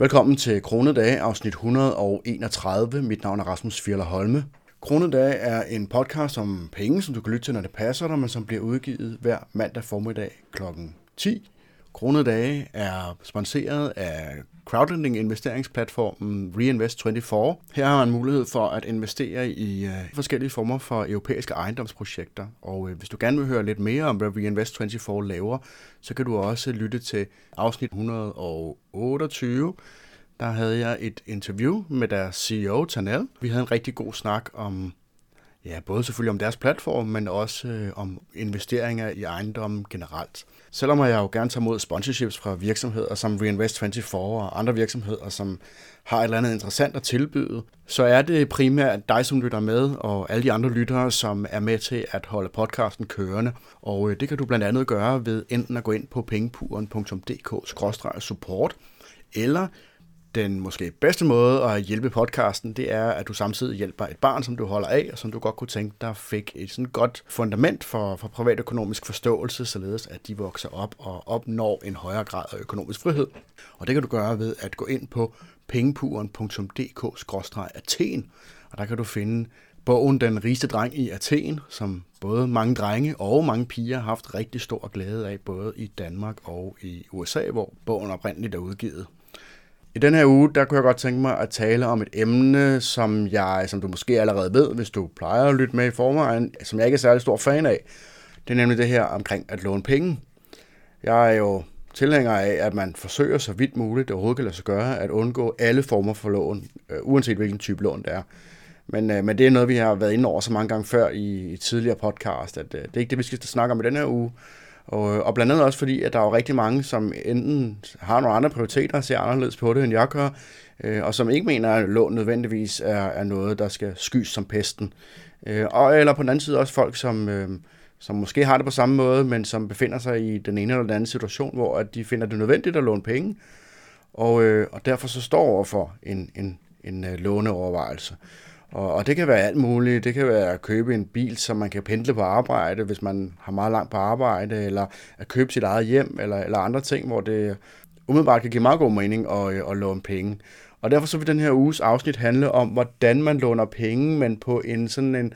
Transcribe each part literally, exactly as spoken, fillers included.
Velkommen til Kronedage, afsnit et hundrede og enogtredive. Mit navn er Rasmus Fjeller Holme. Kronedage er en podcast om penge, som du kan lytte til, når det passer dig, men som bliver udgivet hver mandag formiddag klokken ti. Kronedage er sponsoreret af crowdlending-investeringsplatformen Reinvest tyve-fire. Her har man mulighed for at investere i forskellige former for europæiske ejendomsprojekter. Og hvis du gerne vil høre lidt mere om, hvad Reinvest tyve-fire laver, så kan du også lytte til afsnit et hundrede og otteogtyve. Der havde jeg et interview med deres C E O, Tanel. Vi havde en rigtig god snak om, ja, både selvfølgelig om deres platform, men også øh, om investeringer i ejendommen generelt. Selvom jeg jo gerne tager mod sponsorships fra virksomheder som Reinvest tyve-fire og andre virksomheder, som har et eller andet interessant at tilbyde, så er det primært dig, som lytter med, og alle de andre lyttere, som er med til at holde podcasten kørende. Og øh, det kan du blandt andet gøre ved enten at gå ind på pengepuren punktum d k skråstreg support, eller den måske bedste måde at hjælpe podcasten, det er, at du samtidig hjælper et barn, som du holder af, og som du godt kunne tænke dig fik et sådan godt fundament for, for privatøkonomisk forståelse, således at de vokser op og opnår en højere grad af økonomisk frihed. Og det kan du gøre ved at gå ind på pengepuren punktum d k skråstreg Athen, og der kan du finde bogen Den Rigeste Dreng i Athen, som både mange drenge og mange piger har haft rigtig stor glæde af, både i Danmark og i U S A, hvor bogen oprindeligt er udgivet. I den her uge, der kunne jeg godt tænke mig at tale om et emne, som jeg, som du måske allerede ved, hvis du plejer at lytte med i forvejen, som jeg ikke er særlig stor fan af. Det er nemlig det her omkring at låne penge. Jeg er jo tilhænger af, at man forsøger så vidt muligt, det overhovedet kan lade sig gøre, at undgå alle former for lån, uanset hvilken type lån det er. Men, men det er noget, vi har været inde over så mange gange før i, i tidligere podcast, at det er ikke det, vi skal snakke om i den her uge. Og blandt andet også fordi, at der er jo rigtig mange, som enten har nogle andre prioriteter og ser anderledes på det, end jeg gør, og som ikke mener, at lån nødvendigvis er noget, der skal skys som pesten. Og eller på den anden side også folk, som, som måske har det på samme måde, men som befinder sig i den ene eller den anden situation, hvor de finder det nødvendigt at låne penge, og, og derfor så står overfor en, en, en låneovervejelse. Og det kan være alt muligt. Det kan være at købe en bil, som man kan pendle på arbejde, hvis man har meget langt på arbejde, eller at købe sit eget hjem, eller, eller andre ting, hvor det umiddelbart kan give meget god mening at, at låne penge. Og derfor så vil den her uges afsnit handle om, hvordan man låner penge, men på en sådan en,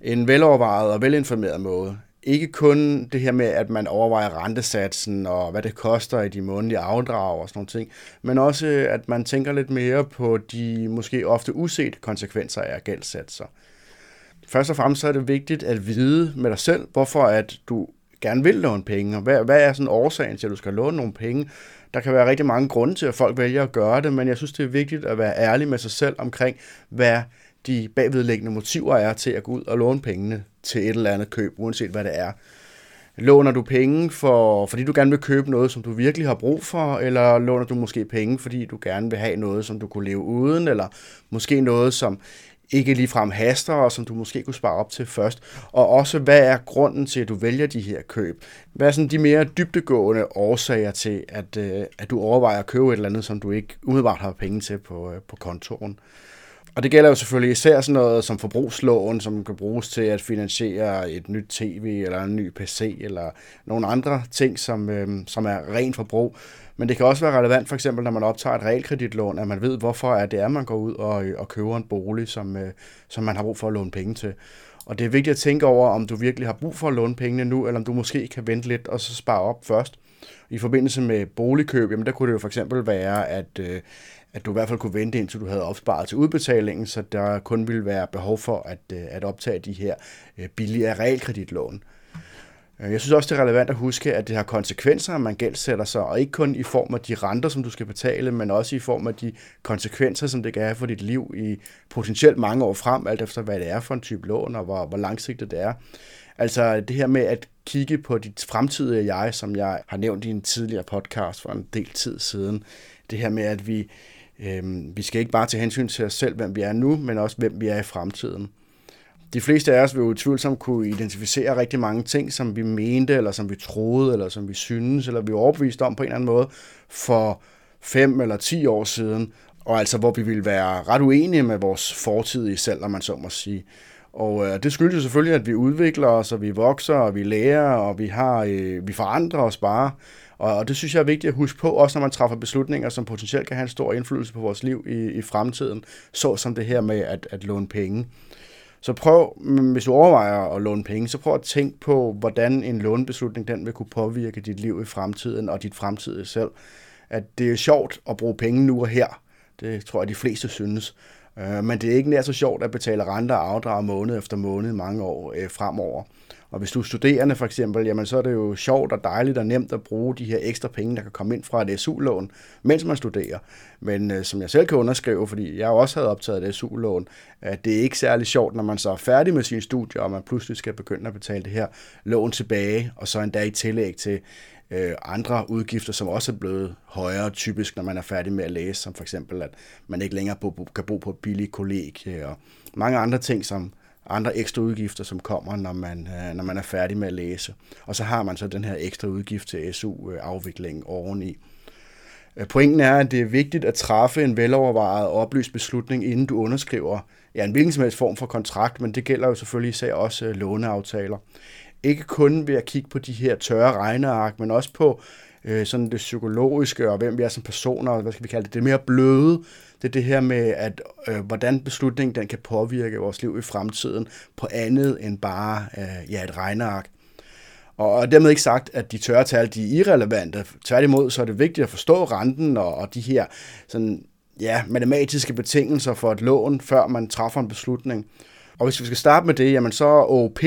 en velovervejet og velinformeret måde. Ikke kun det her med, at man overvejer rentesatsen og hvad det koster i de månedlige afdrag og sådan nogle ting, men også, at man tænker lidt mere på de måske ofte usete konsekvenser af gældsatser. Først og fremmest så er det vigtigt at vide med dig selv, hvorfor at du gerne vil låne penge, og hvad, hvad er sådan årsagen til, at du skal låne nogle penge. Der kan være rigtig mange grunde til, at folk vælger at gøre det, men jeg synes, det er vigtigt at være ærlig med sig selv omkring, hvad de bagvedliggende motiver er til at gå ud og låne pengene til et eller andet køb, uanset hvad det er. Låner du penge, for, fordi du gerne vil købe noget, som du virkelig har brug for, eller låner du måske penge, fordi du gerne vil have noget, som du kunne leve uden, eller måske noget, som ikke ligefrem haster, og som du måske kunne spare op til først. Og også, hvad er grunden til, at du vælger de her køb? Hvad er sådan de mere dybdegående årsager til, at, at du overvejer at købe et eller andet, som du ikke umiddelbart har penge til på, på kontoren? Og det gælder jo selvfølgelig især sådan noget som forbrugslån, som kan bruges til at finansiere et nyt tv eller en ny P C eller nogle andre ting, som, øh, som er rent forbrug. Men det kan også være relevant, for eksempel når man optager et realkreditlån, at man ved, hvorfor det er, at man går ud og, og køber en bolig, som, øh, som man har brug for at låne penge til. Og det er vigtigt at tænke over, om du virkelig har brug for at låne pengene nu, eller om du måske kan vente lidt og så spare op først. I forbindelse med boligkøb, jamen der kunne det jo for eksempel være, at, øh, at du i hvert fald kunne vente, indtil du havde opsparet til udbetalingen, så der kun ville være behov for at, øh, at optage de her øh, billige realkreditlån. Jeg synes også, det er relevant at huske, at det har konsekvenser, at man gældsætter sig, og ikke kun i form af de renter, som du skal betale, men også i form af de konsekvenser, som det kan have for dit liv i potentielt mange år frem, alt efter hvad det er for en type lån, og hvor, hvor langsigtet det er. Altså det her med at kigge på dit fremtidige jeg, som jeg har nævnt i en tidligere podcast for en del tid siden. Det her med, at vi, øh, vi skal ikke bare tage hensyn til os selv, hvem vi er nu, men også hvem vi er i fremtiden. De fleste af os vil utvivlsomt kunne identificere rigtig mange ting, som vi mente, eller som vi troede, eller som vi synes, eller vi var overbevist om på en eller anden måde for fem eller ti år siden, og altså hvor vi ville være ret uenige med vores fortidige selv, om man så må sige. Og øh, det skyldes selvfølgelig, at vi udvikler os, og vi vokser, og vi lærer, og vi, har, øh, vi forandrer os bare. Og, og det synes jeg er vigtigt at huske på, også når man træffer beslutninger, som potentielt kan have en stor indflydelse på vores liv i, i fremtiden, såsom det her med at, at låne penge. Så prøv, hvis du overvejer at låne penge, så prøv at tænke på, hvordan en lånebeslutning den vil kunne påvirke dit liv i fremtiden og dit fremtidige selv. At det er sjovt at bruge penge nu og her, det tror jeg de fleste synes. Men det er ikke nær så sjovt at betale renter og afdrage måned efter måned mange år øh, fremover. Og hvis du er studerende for eksempel, jamen så er det jo sjovt og dejligt og nemt at bruge de her ekstra penge, der kan komme ind fra et S U-lån, mens man studerer. Men øh, som jeg selv kan underskrive, fordi jeg også havde optaget et S U-lån, at det er ikke særlig sjovt, når man så er færdig med sine studier, og man pludselig skal begynde at betale det her lån tilbage, og så endda i tillæg til andre udgifter, som også er blevet højere typisk, når man er færdig med at læse, som for eksempel, at man ikke længere kan bo på et billigt kollegie, og mange andre ting, som andre ekstra udgifter, som kommer, når man, når man er færdig med at læse. Og så har man så den her ekstra udgift til S U-afviklingen oveni. Pointen er, at det er vigtigt at træffe en velovervejet og oplyst beslutning, inden du underskriver ja, en hvilken som helst form for kontrakt, men det gælder jo selvfølgelig især også låneaftaler. Ikke kun ved at kigge på de her tørre regneark, men også på øh, sådan det psykologiske og hvem vi er som personer, og hvad skal vi kalde det, det mere bløde. Det er det her med, at øh, hvordan beslutningen den kan påvirke vores liv i fremtiden på andet end bare øh, ja, et regneark. Og dermed ikke sagt, at de tørre tal de er irrelevante. Tværtimod så er det vigtigt at forstå renten og, og de her sådan, ja, matematiske betingelser for et lån, før man træffer en beslutning. Og hvis vi skal starte med det, jamen så Å O P,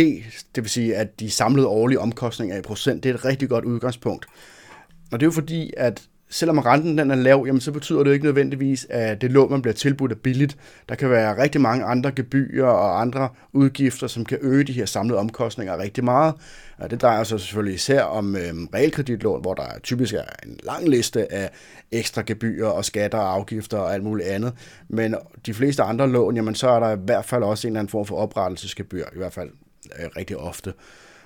det vil sige, at de samlede årlige omkostninger i procent, det er et rigtig godt udgangspunkt. Og det er jo fordi, at selvom renten den er lav, jamen så betyder det jo ikke nødvendigvis, at det lån, man bliver tilbudt, er billigt. Der kan være rigtig mange andre gebyrer og andre udgifter, som kan øge de her samlede omkostninger rigtig meget. Og det drejer sig selvfølgelig især om øh, realkreditlån, hvor der typisk er en lang liste af ekstra gebyrer og skatter og afgifter og alt muligt andet. Men de fleste andre lån, jamen så er der i hvert fald også en eller anden form for oprettelsesgebyr, i hvert fald øh, rigtig ofte.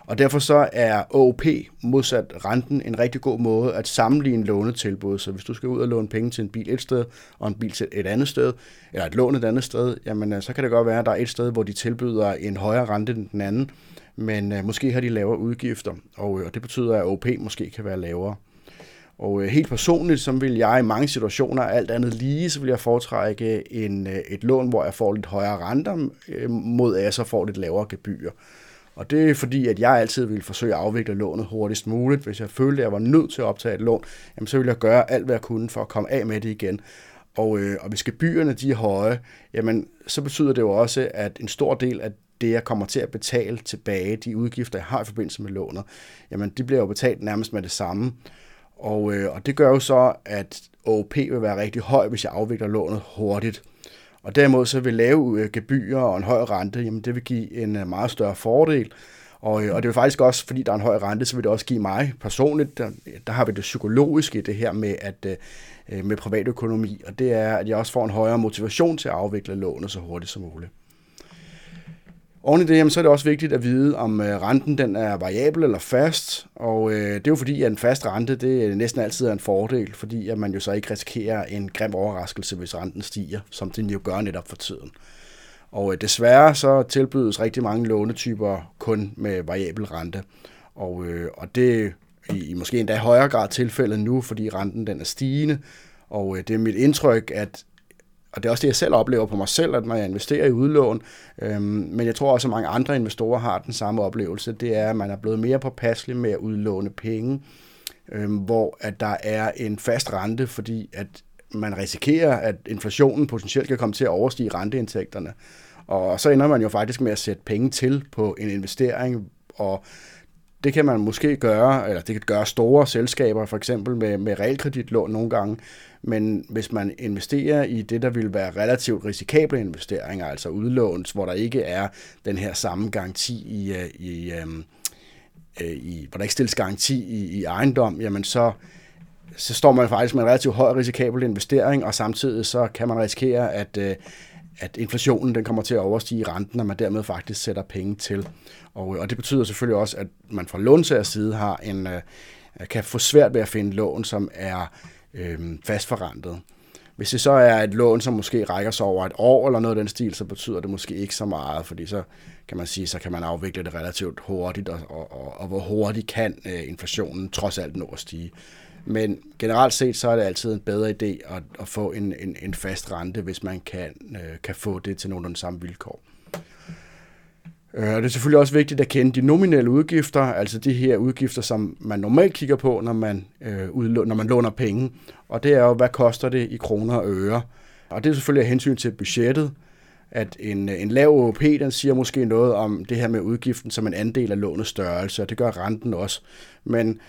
Og derfor så er Å O P modsat renten en rigtig god måde at sammenligne lånetilbud. Så hvis du skal ud og låne penge til en bil et sted, og en bil til et andet sted, eller et lån et andet sted, jamen så kan det godt være, at der er et sted, hvor de tilbyder en højere rente end den anden, men øh, måske har de lavere udgifter, og øh, det betyder, at Å O P måske kan være lavere. Og øh, helt personligt, så vil jeg i mange situationer, alt andet lige, så vil jeg foretrække en, øh, et lån, hvor jeg får lidt højere renter, øh, mod at jeg så får lidt lavere gebyrer. Og det er fordi, at jeg altid ville forsøge at afvikle lånet hurtigst muligt. Hvis jeg følte, at jeg var nødt til at optage et lån, jamen så ville jeg gøre alt, hvad jeg kunne for at komme af med det igen. Og, øh, og hvis gebyrerne de er høje, jamen, så betyder det jo også, at en stor del af det, jeg kommer til at betale tilbage, de udgifter, jeg har i forbindelse med lånet, jamen de bliver jo betalt nærmest med det samme. Og, øh, og det gør jo så, at Å O P vil være rigtig høj, hvis jeg afvikler lånet hurtigt. Og derimod så vil lave gebyrer og en høj rente, jamen det vil give en meget større fordel. Og, og det vil faktisk også, fordi der er en høj rente, så vil det også give mig personligt, der, der har vi det psykologiske i det her med, at, med privatøkonomi, og det er, at jeg også får en højere motivation til at afvikle lånet så hurtigt som muligt. Oven i det, jamen, så er det også vigtigt at vide, om renten den er variabel eller fast, og øh, det er jo fordi, at en fast rente det næsten altid er en fordel, fordi at man jo så ikke risikerer en grim overraskelse, hvis renten stiger, som den jo gør netop for tiden. Og øh, desværre så tilbydes rigtig mange lånetyper kun med variabel rente, og, øh, og det er i måske endda højere grad tilfældet nu, fordi renten den er stigende, og øh, det er mit indtryk, at og det er også det, jeg selv oplever på mig selv, at når jeg investerer i udlån, øhm, men jeg tror også, at mange andre investorer har den samme oplevelse, det er, at man er blevet mere påpasselig med at udlåne penge, øhm, hvor at der er en fast rente, fordi at man risikerer, at inflationen potentielt kan komme til at overstige renteindtægterne. Og så ender man jo faktisk med at sætte penge til på en investering, og det kan man måske gøre, eller det kan gøre store selskaber, for eksempel med, med realkreditlån nogle gange, men hvis man investerer i det, der vil være relativt risikable investeringer, altså udlån, hvor der ikke er den her samme garanti i, i, i, i hvor der ikke stilles garanti i, i ejendom, jamen så, så står man faktisk med en relativt høj risikabel investering, og samtidig så kan man risikere, at at inflationen den kommer til at overstige renten, og man dermed faktisk sætter penge til. Og, og det betyder selvfølgelig også, at man fra låntagers side har en, øh, kan få svært ved at finde lån, som er øh, fastforrentet. Hvis det så er et lån, som måske rækker sig over et år eller noget af den stil, så betyder det måske ikke så meget, fordi så kan man sige, så kan man afvikle det relativt hurtigt, og, og, og, og hvor hurtigt kan øh, inflationen trods alt nå at stige. Men generelt set, så er det altid en bedre idé at, at få en, en, en fast rente, hvis man kan, øh, kan få det til nogle af de samme vilkår. Og det er selvfølgelig også vigtigt at kende de nominelle udgifter, altså de her udgifter, som man normalt kigger på, når man, øh, udlå- når man låner penge. Og det er jo, hvad koster det i kroner og øre. Og det er selvfølgelig af hensyn til budgettet, at en, en lav ÅOP, den siger måske noget om det her med udgiften som en andel af lånets størrelse, og det gør renten også. Men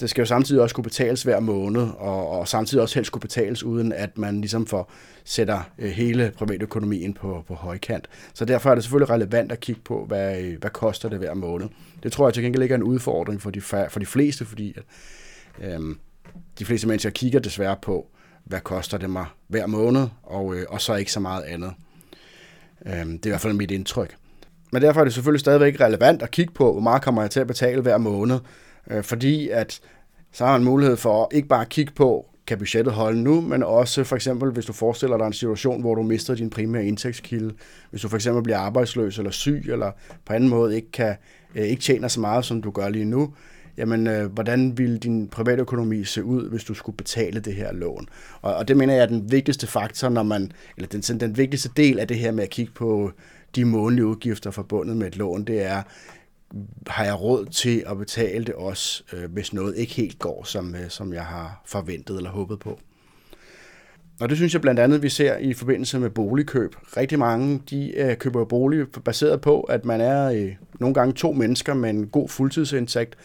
det skal jo samtidig også kunne betales hver måned, og, og samtidig også helst kunne betales, uden at man ligesom får sætter hele privatøkonomien på, på højkant. Så derfor er det selvfølgelig relevant at kigge på, hvad, hvad koster det hver måned. Det tror jeg til gengæld ikke er en udfordring for de, for de fleste, fordi at, øhm, de fleste mennesker kigger desværre på, hvad koster det mig hver måned, og, øh, og så ikke så meget andet. Øhm, det er i hvert fald mit indtryk. Men derfor er det selvfølgelig stadigvæk relevant at kigge på, hvor meget kommer jeg til at betale hver måned, fordi at så har man mulighed for ikke bare at kigge på, kan budgettet holde nu, men også for eksempel, hvis du forestiller dig en situation, hvor du mister din primære indtægtskilde, hvis du for eksempel bliver arbejdsløs eller syg, eller på anden måde ikke, kan, ikke tjener så meget, som du gør lige nu, jamen, hvordan ville din privatøkonomi se ud, hvis du skulle betale det her lån? Og, og det mener jeg er den vigtigste faktor, når man, eller den, den vigtigste del af det her med at kigge på de månedlige udgifter forbundet med et lån, det er, har jeg råd til at betale det også, hvis noget ikke helt går, som, som jeg har forventet eller håbet på. Og det synes jeg blandt andet, vi ser i forbindelse med boligkøb. Rigtig mange, de køber bolig baseret på, at man er nogle gange to mennesker med en god fuldtidsindtægt,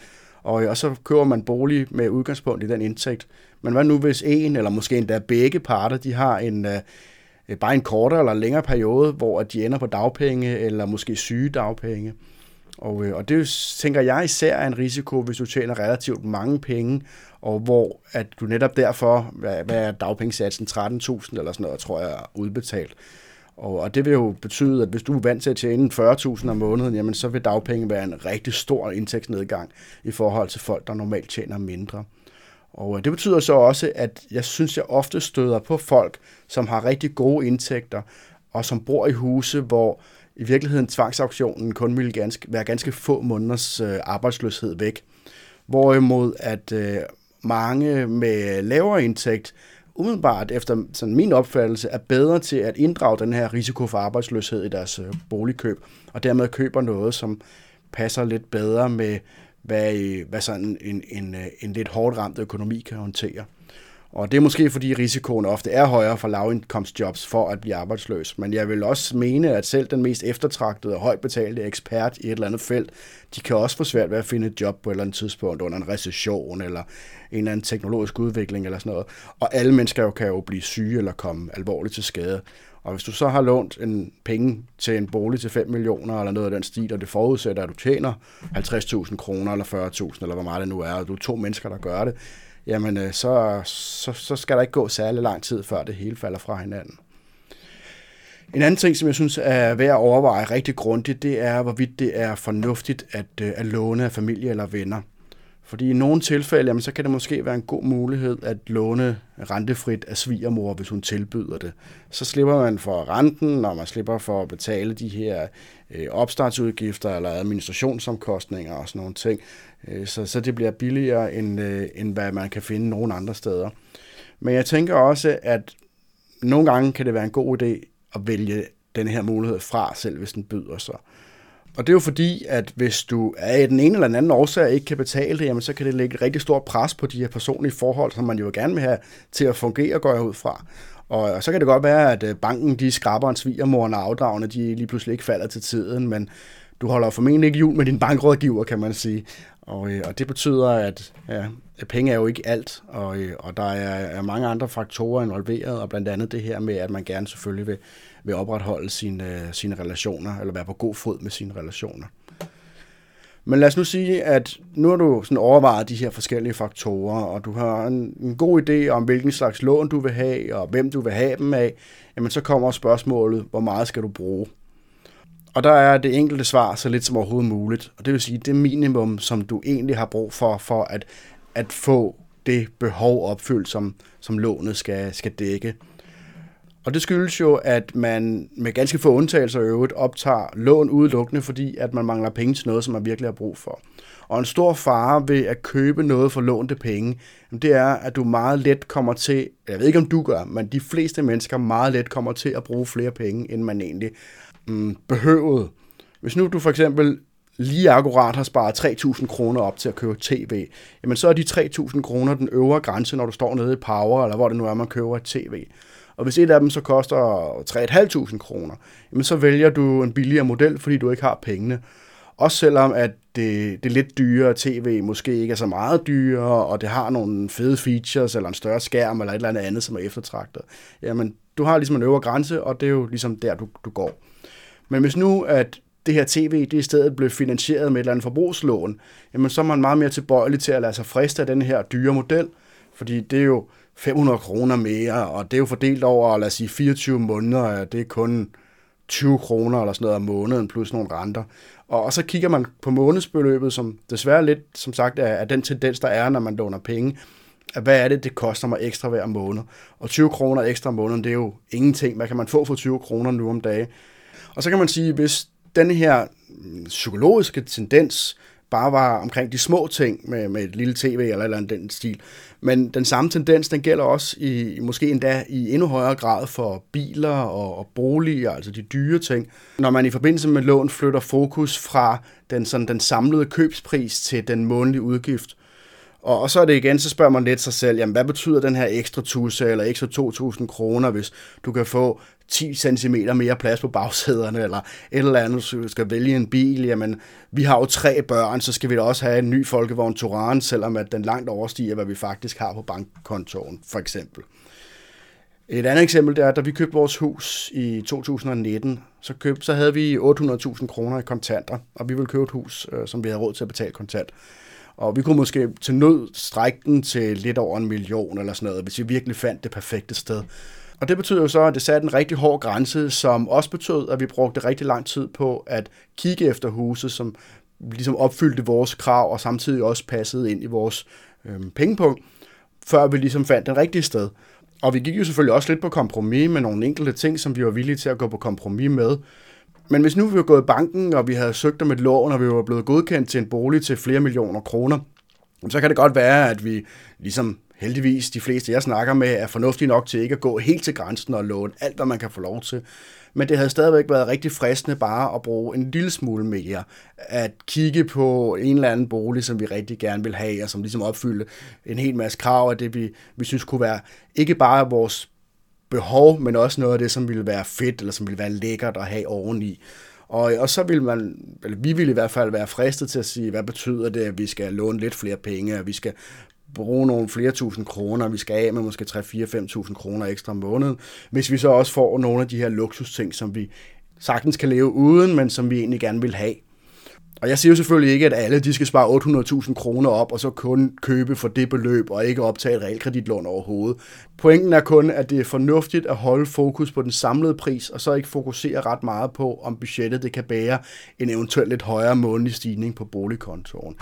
og så køber man bolig med udgangspunkt i den indtægt. Men hvad nu, hvis en, eller måske endda begge parter, de har en... bare en kortere eller længere periode, hvor de ender på dagpenge eller måske syge dagpenge. Og, og det tænker jeg især er en risiko, hvis du tjener relativt mange penge, og hvor at du netop derfor, hvad, hvad er dagpengesatsen, tretten tusind eller sådan noget, tror jeg er udbetalt. Og, og det vil jo betyde, at hvis du er vant til at tjene fyrre tusind om måneden, jamen så vil dagpenge være en rigtig stor indtægtsnedgang i forhold til folk, der normalt tjener mindre. Og det betyder så også, at jeg synes, jeg ofte støder på folk, som har rigtig gode indtægter, og som bor i huse, hvor i virkeligheden tvangsauktionen kun ville ganske, være ganske få måneders øh, arbejdsløshed væk. Hvorimod at øh, mange med lavere indtægt, umiddelbart efter sådan min opfattelse, er bedre til at inddrage den her risiko for arbejdsløshed i deres øh, boligkøb, og dermed køber noget, som passer lidt bedre med Hvad, hvad sådan en, en, en lidt hårdt ramt økonomi kan håndtere. Og det er måske, fordi risikoen ofte er højere for lavindkomstjobs for at blive arbejdsløs. Men jeg vil også mene, at selv den mest eftertragtede og højt betalte ekspert i et eller andet felt, de kan også få svært ved at finde et job på et eller andet tidspunkt under en recession eller en eller anden teknologisk udvikling eller sådan noget. Og alle mennesker jo kan jo blive syge eller komme alvorligt til skade. Og hvis du så har lånt en penge til en bolig til fem millioner eller noget af den stil, og det forudsætter, at du tjener halvtreds tusind kroner eller fyrre tusind eller hvor meget det nu er, og du er to mennesker, der gør det, jamen så, så, så skal der ikke gå særlig lang tid, før det hele falder fra hinanden. En anden ting, som jeg synes er værd at overveje rigtig grundigt, det er, hvorvidt det er fornuftigt at, at låne af familie eller venner. Fordi i nogle tilfælde, jamen, så kan det måske være en god mulighed at låne rentefrit af svigermor, hvis hun tilbyder det. Så slipper man for renten, og man slipper for at betale de her øh, opstartsudgifter eller administrationsomkostninger og sådan nogle ting. Øh, så, så det bliver billigere, end, øh, end hvad man kan finde nogen andre steder. Men jeg tænker også, at nogle gange kan det være en god idé at vælge den her mulighed fra, selv hvis den byder sig. Og det er jo fordi, at hvis du af den ene eller den anden årsag ikke kan betale det, jamen så kan det lægge et rigtig stort pres på de her personlige forhold, som man jo gerne vil have til at fungere, går jeg ud fra. Og så kan det godt være, at banken de skraber en svigermor, og afdragene de lige pludselig ikke falder til tiden, men du holder formentlig ikke jul med din bankrådgiver, kan man sige. Og, og det betyder, at ja, penge er jo ikke alt, og, og der er, er mange andre faktorer involveret, og blandt andet det her med, at man gerne selvfølgelig vil, vil opretholde sine, sine relationer, eller være på god fod med sine relationer. Men lad os nu sige, at nu har du sådan overvejet de her forskellige faktorer, og du har en, en god idé om, hvilken slags lån du vil have, og hvem du vil have dem af, jamen så kommer spørgsmålet, hvor meget skal du bruge? Og der er det enkelte svar så lidt som overhovedet muligt. Og det vil sige, det minimum, som du egentlig har brug for, for at, at få det behov opfyldt, som, som lånet skal, skal dække. Og det skyldes jo, at man med ganske få undtagelser i øvrigt optager lån udelukkende, fordi at man mangler penge til noget, som man virkelig har brug for. Og en stor fare ved at købe noget for lånte penge, det er, at du meget let kommer til, jeg ved ikke om du gør, men de fleste mennesker meget let kommer til at bruge flere penge, end man egentlig mm, behøvede. Hvis nu du for eksempel lige akkurat har sparet tre tusind kroner op til at købe tv, jamen så er de tre tusind kroner den øvre grænse, når du står nede i Power, eller hvor det nu er, man køber et tv. Og hvis et af dem så koster tre tusind fem hundrede kroner, jamen så vælger du en billigere model, fordi du ikke har pengene. Også selvom at det, det lidt dyrere tv måske ikke er så meget dyrere, og det har nogle fede features, eller en større skærm, eller et eller andet andet, som er eftertragtet. Jamen, du har ligesom en øvre grænse, og det er jo ligesom der, du, du går. Men hvis nu, at det her tv, det i stedet blev finansieret med et eller andet forbrugslån, jamen så er man meget mere tilbøjelig til at lade sig friste af den her dyre model, fordi det er jo fem hundrede kroner mere, og det er jo fordelt over, lad os sige, fireogtyve måneder, og det er kun tyve kroner eller sådan noget om måneden, plus nogle renter. Og så kigger man på månedsbeløbet, som desværre lidt, som sagt, er den tendens, der er, når man låner penge, at hvad er det, det koster mig ekstra hver måned? Og tyve kroner ekstra om måneden, det er jo ingenting. Hvad kan man få for tyve kroner nu om dagen? Og så kan man sige, hvis den her psykologiske tendens bare var omkring de små ting med, med et lille tv eller eller andet den stil. Men den samme tendens, den gælder også i måske endda i endnu højere grad for biler og, og boliger, altså de dyre ting. Når man i forbindelse med lån flytter fokus fra den, sådan, den samlede købspris til den månedlige udgift. Og, og så er det igen, så spørger man lidt sig selv, jamen hvad betyder den her ekstra tusse eller ekstra to tusind kroner, hvis du kan få ti centimeter mere plads på bagsæderne, eller et eller andet, du skal vælge en bil, jamen vi har jo tre børn, så skal vi da også have en ny folkevogn Touran, selvom at den langt overstiger, hvad vi faktisk har på bankkontoen, for eksempel. Et andet eksempel, det er, at da vi købte vores hus i to tusind nitten, så, køb, så havde vi otte hundrede tusind kroner i kontanter, og vi ville købe et hus, som vi havde råd til at betale kontant. Og vi kunne måske til nød strække den til lidt over en million eller sådan noget, hvis vi virkelig fandt det perfekte sted. Og det betyder jo så, at det satte en rigtig hård grænse, som også betød, at vi brugte rigtig lang tid på at kigge efter huse, som ligesom opfyldte vores krav og samtidig også passede ind i vores øh, pengepunkt, før vi ligesom fandt det rigtige sted. Og vi gik jo selvfølgelig også lidt på kompromis med nogle enkelte ting, som vi var villige til at gå på kompromis med. Men hvis nu vi var gået i banken, og vi havde søgt om et lån, og vi var blevet godkendt til en bolig til flere millioner kroner, så kan det godt være, at vi ligesom heldigvis de fleste, jeg snakker med, er fornuftige nok til ikke at gå helt til grænsen og låne alt, hvad man kan få lov til. Men det havde stadigvæk været rigtig fristende bare at bruge en lille smule mere. At kigge på en eller anden bolig, som vi rigtig gerne vil have, og som ligesom opfylde en hel masse krav af det, vi, vi synes kunne være ikke bare vores behov, men også noget af det, som ville være fedt, eller som ville være lækkert at have oveni. Og, og så ville man, eller vi ville i hvert fald være fristet til at sige, hvad betyder det, at vi skal låne lidt flere penge, at vi skal bruge nogle flere tusind kroner, vi skal af med måske tre, fire, fem tusind kroner ekstra om måneden, hvis vi så også får nogle af de her luksusting, som vi sagtens kan leve uden, men som vi egentlig gerne vil have. Og jeg siger jo selvfølgelig ikke, at alle de skal spare otte hundrede tusind kroner op, og så kun købe for det beløb, og ikke optage et realkreditlån overhovedet. Pointen er kun, at det er fornuftigt at holde fokus på den samlede pris, og så ikke fokusere ret meget på, om budgettet det kan bære en eventuelt lidt højere månedlig stigning på boligkontoen.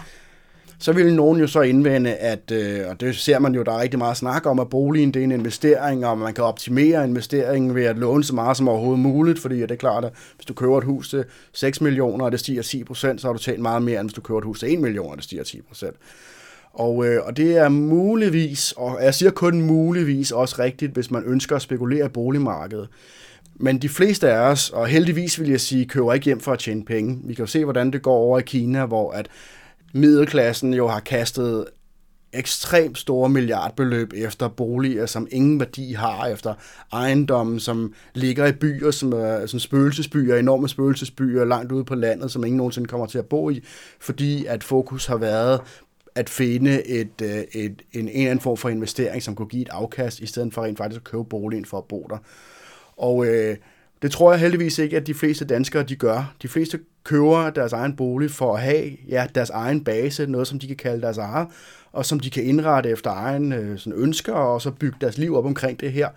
Så vil nogen jo så indvende, at, og det ser man jo, der er rigtig meget snak om, at boligen det er en investering, og man kan optimere investeringen ved at låne så meget som overhovedet muligt, fordi det er klart, at hvis du køber et hus til seks millioner, og det stiger ti procent, så har du tjent meget mere, end hvis du køber et hus til en million, og det stiger ti procent. Og, og det er muligvis, og jeg siger kun muligvis også rigtigt, hvis man ønsker at spekulere i boligmarkedet. Men de fleste af os, og heldigvis vil jeg sige, køber ikke hjem for at tjene penge. Vi kan jo se, hvordan det går over i Kina, hvor at middelklassen jo har kastet ekstremt store milliardbeløb efter boliger, som ingen værdi har, efter ejendommen, som ligger i byer, som er som spøgelsesbyer, enorme spøgelsesbyer langt ude på landet, som ingen nogensinde kommer til at bo i, fordi at fokus har været at finde et, et, et, en, en eller anden form for investering, som kunne give et afkast, i stedet for rent faktisk at købe boligen for at bo der. Og øh, det tror jeg heldigvis ikke, at de fleste danskere de gør. De fleste køber deres egen bolig for at have ja, deres egen base, noget som de kan kalde deres eget, og som de kan indrette efter egen øh, sådan ønsker, og så bygge deres liv op omkring det her.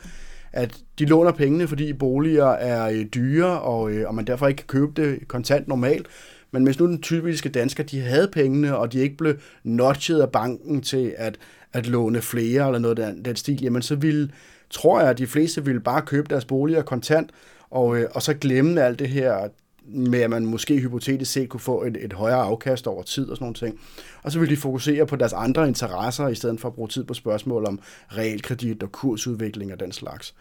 At de låner pengene, fordi boliger er øh, dyre, og, øh, og man derfor ikke kan købe det kontant normalt. Men hvis nu den typiske dansker, de havde pengene, og de ikke blev notchet af banken til at, at låne flere, eller noget af den, den stil, jamen så ville tror jeg, at de fleste ville bare købe deres boliger kontant, og, øh, og så glemme alt det her med, at man måske hypotetisk set kunne få et, et højere afkast over tid og sådan nogle ting. Og så vil de fokusere på deres andre interesser, i stedet for at bruge tid på spørgsmål om realkredit og kursudvikling og den slags.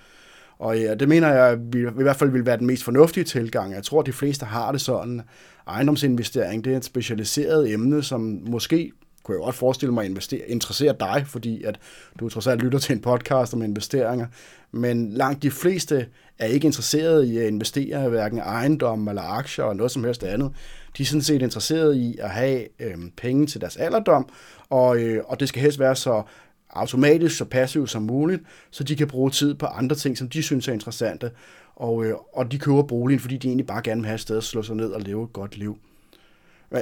Og ja, det mener jeg i hvert fald vil være den mest fornuftige tilgang. Jeg tror, at de fleste har det sådan. Ejendomsinvestering, det er et specialiseret emne, som måske, kunne jeg godt forestille mig, at interessere dig, fordi at du trods alt lytter til en podcast om investeringer. Men langt de fleste er ikke interesserede i at investere i hverken ejendom eller aktier eller noget som helst andet. De er sådan set interesserede i at have øh, penge til deres alderdom, og, øh, og det skal helst være så automatisk, så passivt som muligt, så de kan bruge tid på andre ting, som de synes er interessante. Og, øh, og de køber boligen, fordi de egentlig bare gerne vil have et sted at slå sig ned og leve et godt liv.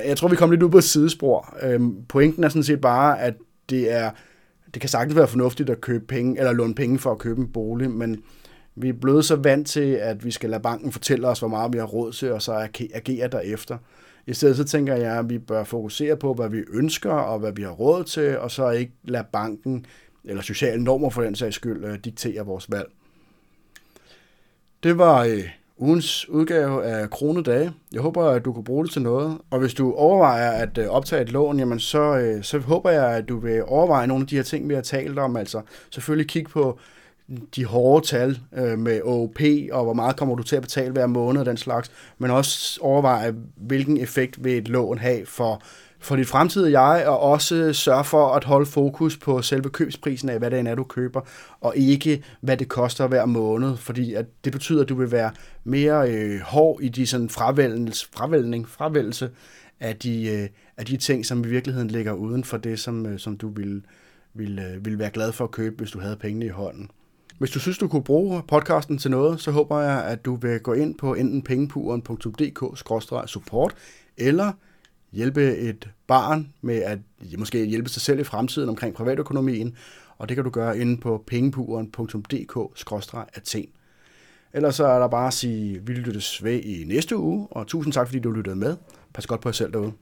Jeg tror, vi kom lidt ud på et sidespor. Øhm, pointen er sådan set bare, at det, er, det kan sagtens være fornuftigt at købe penge, eller låne penge for at købe en bolig, men vi er blevet så vant til, at vi skal lade banken fortælle os, hvor meget vi har råd til, og så agere derefter. I stedet så tænker jeg, at vi bør fokusere på, hvad vi ønsker, og hvad vi har råd til, og så ikke lade banken, eller sociale normer for den sags skyld, diktere vores valg. Det var øh, ugens udgave af Kronedage. Jeg håber, at du kan bruge det til noget. Og hvis du overvejer at optage et lån, jamen så, øh, så håber jeg, at du vil overveje nogle af de her ting, vi har talt om. Altså selvfølgelig kig på de hårde tal øh, med Å O P, og hvor meget kommer du til at betale hver måned og den slags, men også overveje, hvilken effekt vil et lån have for, for dit fremtidige jeg, og også sørge for at holde fokus på selve købsprisen af, hvad det er, du køber, og ikke, hvad det koster hver måned, fordi at det betyder, at du vil være mere øh, hård i de sådan fravælning, fravælgelse af de, øh, af de ting, som i virkeligheden ligger uden for det, som, øh, som du ville, ville, ville være glad for at købe, hvis du havde pengene i hånden. Hvis du synes, du kunne bruge podcasten til noget, så håber jeg, at du vil gå ind på enten pengepuren punktum d k skråstreg support eller hjælpe et barn med at måske hjælpe sig selv i fremtiden omkring privatøkonomien, og det kan du gøre inde på pengepuren punktum d k skråstreg athen. Ellers så er der bare at sige, vi lyttes ved i næste uge, og tusind tak, fordi du lyttede med. Pas godt på jer selv derude.